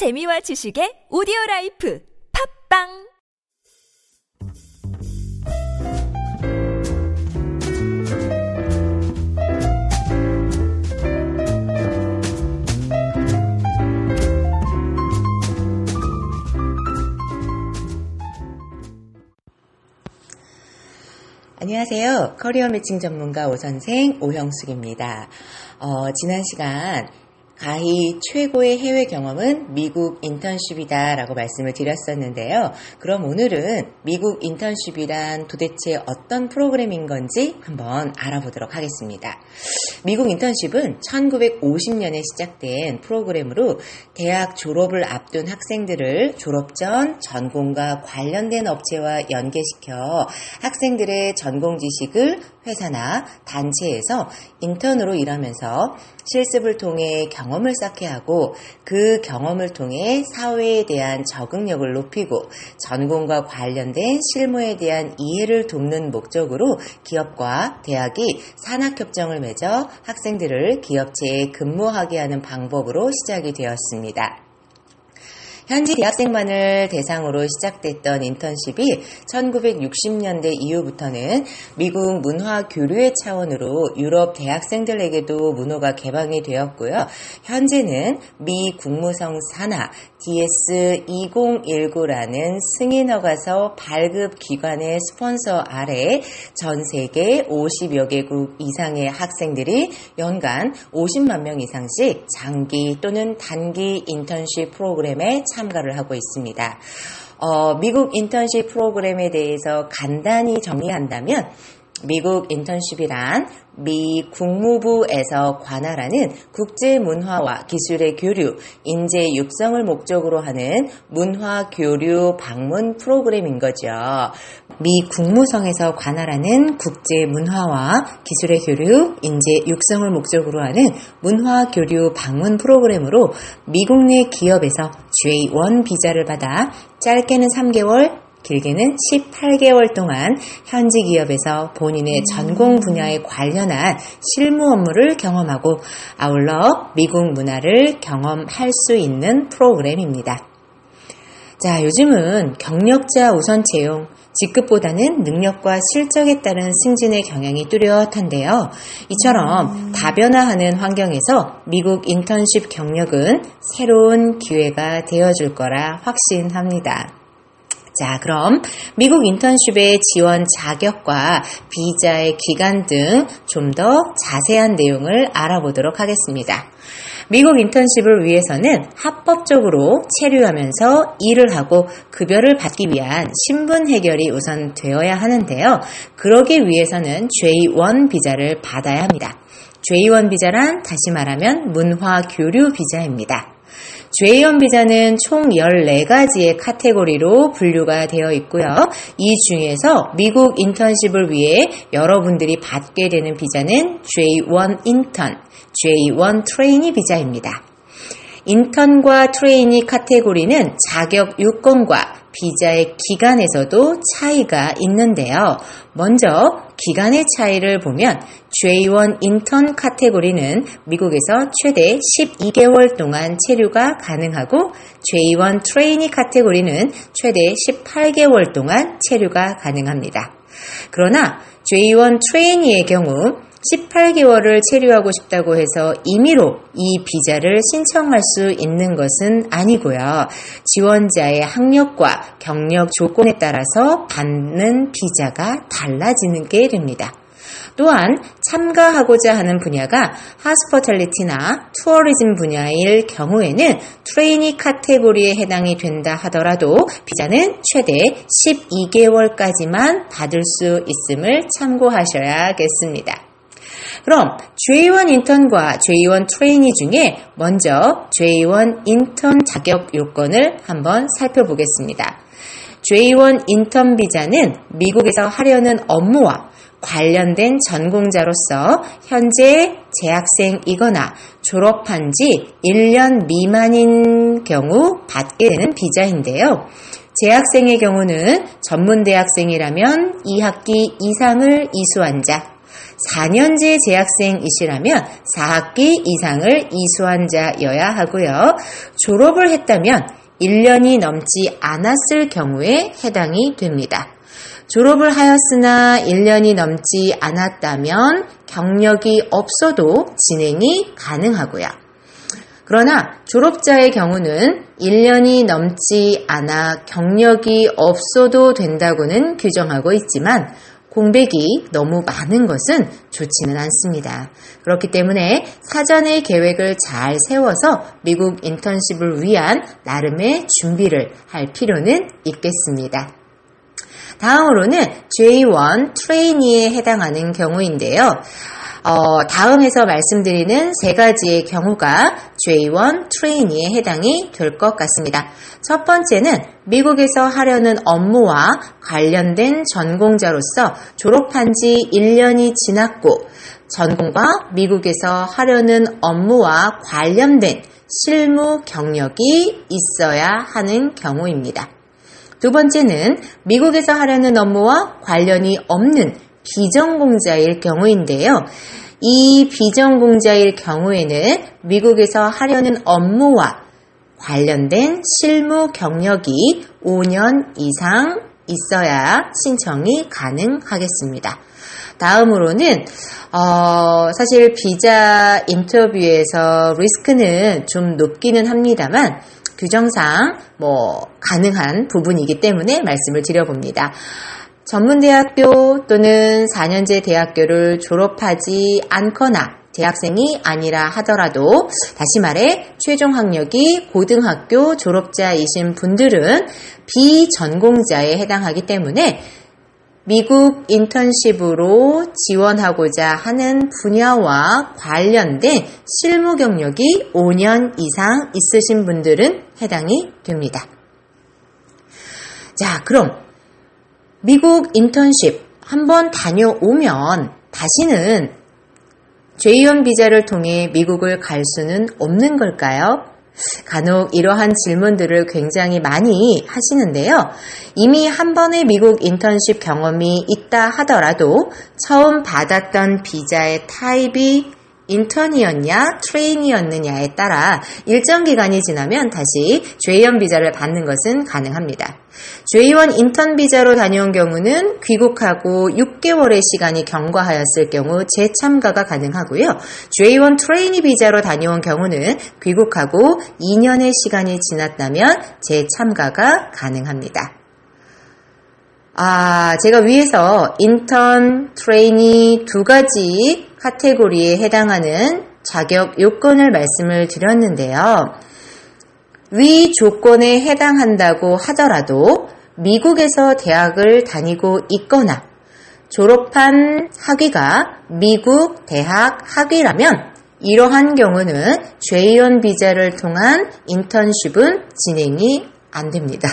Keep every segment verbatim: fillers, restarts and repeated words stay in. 재미와 지식의 오디오라이프 팝빵! 안녕하세요. 커리어 매칭 전문가 오선생 오형숙입니다. 어, 지난 시간 가히 최고의 해외 경험은 미국 인턴십이다 라고 말씀을 드렸었는데요. 그럼 오늘은 미국 인턴십이란 도대체 어떤 프로그램인 건지 한번 알아보도록 하겠습니다. 미국 인턴십은 천구백오십 년에 시작된 프로그램으로 대학 졸업을 앞둔 학생들을 졸업 전 전공과 관련된 업체와 연계시켜 학생들의 전공 지식을 회사나 단체에서 인턴으로 일하면서 실습을 통해 경험을 쌓게 하고 그 경험을 통해 사회에 대한 적응력을 높이고 전공과 관련된 실무에 대한 이해를 돕는 목적으로 기업과 대학이 산학협정을 맺어 학생들을 기업체에 근무하게 하는 방법으로 시작이 되었습니다. 현지 대학생만을 대상으로 시작됐던 인턴십이 천구백육십 년대 이후부터는 미국 문화 교류의 차원으로 유럽 대학생들에게도 문호가 개방이 되었고요. 현재는 미 국무성 산하 디에스 이공일구라는 승인허가서 발급 기관의 스폰서 아래 전 세계 오십여 개국 이상의 학생들이 연간 오십만 명 이상씩 장기 또는 단기 인턴십 프로그램에 참가를 하고 있습니다. 어, 미국 인턴십 프로그램에 대해서 간단히 정리한다면 미국 인턴십이란 미 국무부에서 관할하는 국제문화와 기술의 교류, 인재 육성을 목적으로 하는 문화교류 방문 프로그램인 거죠. 미 국무성에서 관할하는 국제문화와 기술의 교류, 인재 육성을 목적으로 하는 문화교류 방문 프로그램으로 미국 내 기업에서 제이 원 비자를 받아 짧게는 삼 개월, 길게는 십팔 개월 동안 현지 기업에서 본인의 전공 분야에 관련한 실무 업무를 경험하고 아울러 미국 문화를 경험할 수 있는 프로그램입니다. 자, 요즘은 경력자 우선 채용, 직급보다는 능력과 실적에 따른 승진의 경향이 뚜렷한데요. 이처럼 다변화하는 환경에서 미국 인턴십 경력은 새로운 기회가 되어줄 거라 확신합니다. 자, 그럼 미국 인턴십의 지원 자격과 비자의 기간 등 좀 더 자세한 내용을 알아보도록 하겠습니다. 미국 인턴십을 위해서는 합법적으로 체류하면서 일을 하고 급여를 받기 위한 신분 해결이 우선 되어야 하는데요. 그러기 위해서는 제이 원 비자를 받아야 합니다. 제이 원 비자란 다시 말하면 문화 교류 비자입니다. 제이 원 비자는 총 열네 가지의 카테고리로 분류가 되어 있고요. 이 중에서 미국 인턴십을 위해 여러분들이 받게 되는 비자는 제이 원 인턴, 제이 원 트레이니 비자입니다. 인턴과 트레이니 카테고리는 자격 요건과 비자의 기간에서도 차이가 있는데요. 먼저 기간의 차이를 보면 제이 원 인턴 카테고리는 미국에서 최대 십이 개월 동안 체류가 가능하고 제이 원 트레이니 카테고리는 최대 십팔 개월 동안 체류가 가능합니다. 그러나 제이 원 트레이니의 경우 십팔 개월을 체류하고 싶다고 해서 임의로 이 비자를 신청할 수 있는 것은 아니고요. 지원자의 학력과 경력 조건에 따라서 받는 비자가 달라지는 게 됩니다. 또한 참가하고자 하는 분야가 하스퍼탈리티나 투어리즘 분야일 경우에는 트레이니 카테고리에 해당이 된다 하더라도 비자는 최대 십이 개월까지만 받을 수 있음을 참고하셔야겠습니다. 그럼 제이 원 인턴과 제이 원 트레이니 중에 먼저 제이 원 인턴 자격 요건을 한번 살펴보겠습니다. 제이 원 인턴 비자는 미국에서 하려는 업무와 관련된 전공자로서 현재 재학생이거나 졸업한 지 일 년 미만인 경우 받게 되는 비자인데요. 재학생의 경우는 전문대학생이라면 이 학기 이상을 이수한 자, 사 년제 재학생이시라면 사 학기 이상을 이수한 자여야 하고요. 졸업을 했다면 일 년이 넘지 않았을 경우에 해당이 됩니다. 졸업을 하였으나 일 년이 넘지 않았다면 경력이 없어도 진행이 가능하고요. 그러나 졸업자의 경우는 일 년이 넘지 않아 경력이 없어도 된다고는 규정하고 있지만 공백이 너무 많은 것은 좋지는 않습니다. 그렇기 때문에 사전에 계획을 잘 세워서 미국 인턴십을 위한 나름의 준비를 할 필요는 있겠습니다. 다음으로는 제이 원 트레이니에 해당하는 경우인데요. 어, 다음에서 말씀드리는 세 가지의 경우가 제이 원 트레이니에 해당이 될 것 같습니다. 첫 번째는 미국에서 하려는 업무와 관련된 전공자로서 졸업한 지 일 년이 지났고 전공과 미국에서 하려는 업무와 관련된 실무 경력이 있어야 하는 경우입니다. 두 번째는 미국에서 하려는 업무와 관련이 없는 비전공자일 경우인데요. 이 비전공자일 경우에는 미국에서 하려는 업무와 관련된 실무 경력이 오 년 이상 있어야 신청이 가능하겠습니다. 다음으로는 어, 사실 비자 인터뷰에서 리스크는 좀 높기는 합니다만 규정상 뭐 가능한 부분이기 때문에 말씀을 드려봅니다. 전문대학교 또는 사 년제 대학교를 졸업하지 않거나 대학생이 아니라 하더라도 다시 말해 최종 학력이 고등학교 졸업자이신 분들은 비전공자에 해당하기 때문에 미국 인턴십으로 지원하고자 하는 분야와 관련된 실무 경력이 오 년 이상 있으신 분들은 해당이 됩니다. 자, 그럼 미국 인턴십 한번 다녀오면 다시는 제이 원 비자를 통해 미국을 갈 수는 없는 걸까요? 간혹 이러한 질문들을 굉장히 많이 하시는데요. 이미 한 번의 미국 인턴십 경험이 있다 하더라도 처음 받았던 비자의 타입이 인턴이었냐 트레이니였느냐에 따라 일정 기간이 지나면 다시 제이 원 비자를 받는 것은 가능합니다. 제이 원 인턴 비자로 다녀온 경우는 귀국하고 육 개월의 시간이 경과하였을 경우 재참가가 가능하고요. 제이 원 트레이니 비자로 다녀온 경우는 귀국하고 이 년의 시간이 지났다면 재참가가 가능합니다. 아, 제가 위에서 인턴, 트레이니 두 가지 카테고리에 해당하는 자격 요건을 말씀을 드렸는데요. 위 조건에 해당한다고 하더라도 미국에서 대학을 다니고 있거나 졸업한 학위가 미국 대학 학위라면 이러한 경우는 제이 원 비자를 통한 인턴십은 진행이 안 됩니다.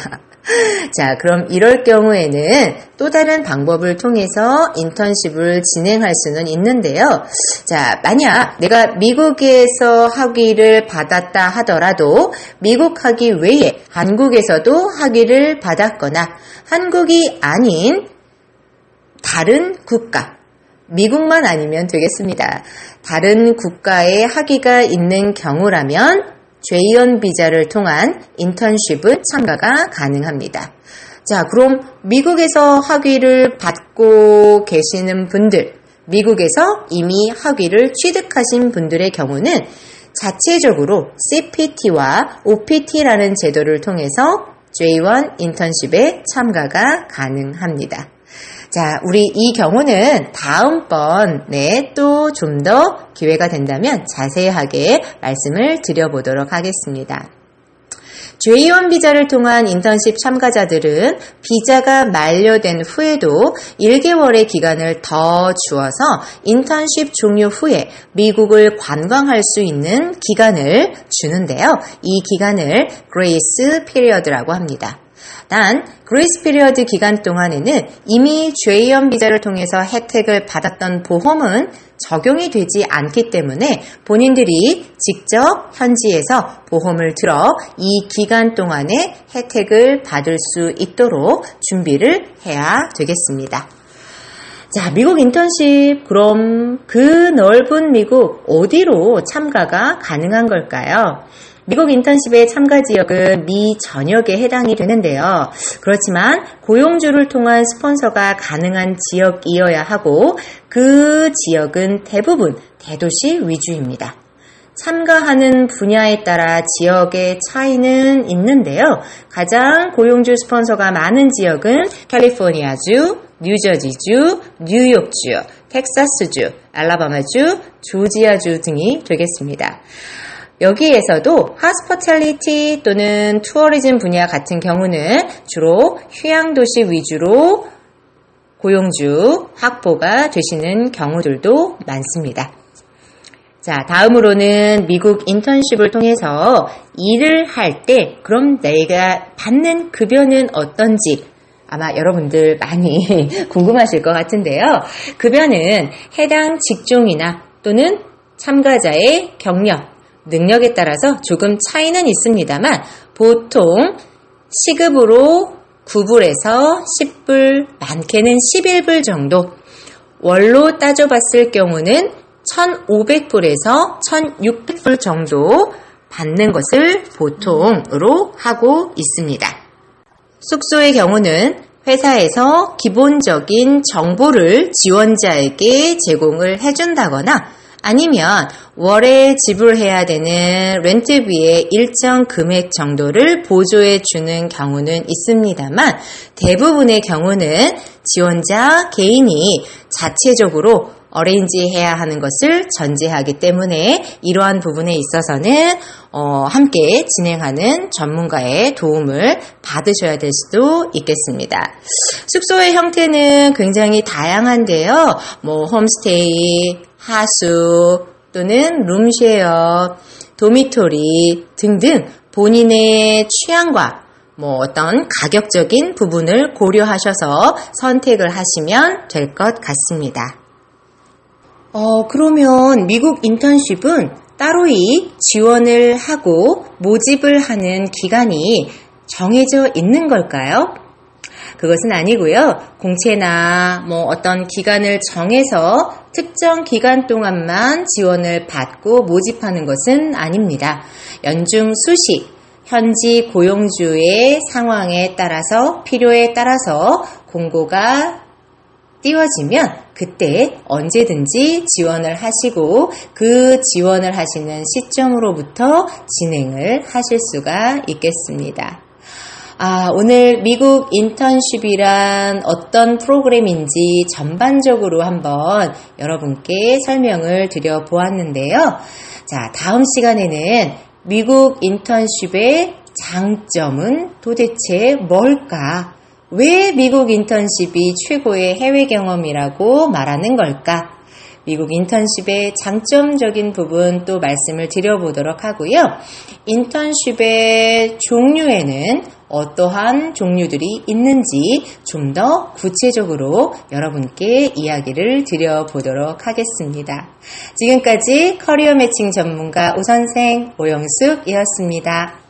자, 그럼 이럴 경우에는 또 다른 방법을 통해서 인턴십을 진행할 수는 있는데요. 자, 만약 내가 미국에서 학위를 받았다 하더라도 미국 학위 외에 한국에서도 학위를 받았거나 한국이 아닌 다른 국가, 미국만 아니면 되겠습니다. 다른 국가의 학위가 있는 경우라면 제이 원 비자를 통한 인턴십은 참가가 가능합니다. 자, 그럼 미국에서 학위를 받고 계시는 분들, 미국에서 이미 학위를 취득하신 분들의 경우는 자체적으로 씨 피 티와 오 피 티라는 제도를 통해서 제이 원 인턴십에 참가가 가능합니다. 자, 우리 이 경우는 다음번에 또 좀 더 기회가 된다면 자세하게 말씀을 드려보도록 하겠습니다. 제이 원 비자를 통한 인턴십 참가자들은 비자가 만료된 후에도 일 개월의 기간을 더 주어서 인턴십 종료 후에 미국을 관광할 수 있는 기간을 주는데요. 이 기간을 Grace Period라고 합니다. 단, 그레이스 피리어드 기간 동안에는 이미 제이 원 비자를 통해서 혜택을 받았던 보험은 적용이 되지 않기 때문에 본인들이 직접 현지에서 보험을 들어 이 기간 동안에 혜택을 받을 수 있도록 준비를 해야 되겠습니다. 자, 미국 인턴십, 그럼 그 넓은 미국 어디로 참가가 가능한 걸까요? 미국 인턴십의 참가 지역은 미 전역에 해당이 되는데요. 그렇지만 고용주를 통한 스폰서가 가능한 지역이어야 하고 그 지역은 대부분 대도시 위주입니다. 참가하는 분야에 따라 지역의 차이는 있는데요. 가장 고용주 스폰서가 많은 지역은 캘리포니아주, 뉴저지주, 뉴욕주, 텍사스주, 알라바마주, 조지아주 등이 되겠습니다. 여기에서도 하스퍼텔리티 또는 투어리즘 분야 같은 경우는 주로 휴양도시 위주로 고용주 확보가 되시는 경우들도 많습니다. 자, 다음으로는 미국 인턴십을 통해서 일을 할 때 그럼 내가 받는 급여는 어떤지 아마 여러분들 많이 궁금하실 것 같은데요. 급여는 해당 직종이나 또는 참가자의 경력, 능력에 따라서 조금 차이는 있습니다만 보통 시급으로 구 불에서 십 불, 많게는 십일 불 정도, 월로 따져봤을 경우는 천오백 불에서 천육백 불 정도 받는 것을 보통으로 하고 있습니다. 숙소의 경우는 회사에서 기본적인 정보를 지원자에게 제공을 해준다거나 아니면 월에 지불해야 되는 렌트비의 일정 금액 정도를 보조해 주는 경우는 있습니다만 대부분의 경우는 지원자 개인이 자체적으로 어레인지해야 하는 것을 전제하기 때문에 이러한 부분에 있어서는 어, 함께 진행하는 전문가의 도움을 받으셔야 될 수도 있겠습니다. 숙소의 형태는 굉장히 다양한데요. 뭐 홈스테이, 하수 또는 룸쉐어, 도미토리 등등 본인의 취향과 뭐 어떤 가격적인 부분을 고려하셔서 선택을 하시면 될 것 같습니다. 어, 그러면 미국 인턴십은 따로 이 지원을 하고 모집을 하는 기간이 정해져 있는 걸까요? 그것은 아니고요. 공채나 뭐 어떤 기간을 정해서 특정 기간 동안만 지원을 받고 모집하는 것은 아닙니다. 연중 수시, 현지 고용주의 상황에 따라서 필요에 따라서 공고가 띄워지면 그때 언제든지 지원을 하시고 그 지원을 하시는 시점으로부터 진행을 하실 수가 있겠습니다. 아, 오늘 미국 인턴십이란 어떤 프로그램인지 전반적으로 한번 여러분께 설명을 드려보았는데요. 자, 다음 시간에는 미국 인턴십의 장점은 도대체 뭘까? 왜 미국 인턴십이 최고의 해외 경험이라고 말하는 걸까? 미국 인턴십의 장점적인 부분 또 말씀을 드려보도록 하고요. 인턴십의 종류에는 어떠한 종류들이 있는지 좀 더 구체적으로 여러분께 이야기를 드려보도록 하겠습니다. 지금까지 커리어 매칭 전문가 오선생 오영숙이었습니다.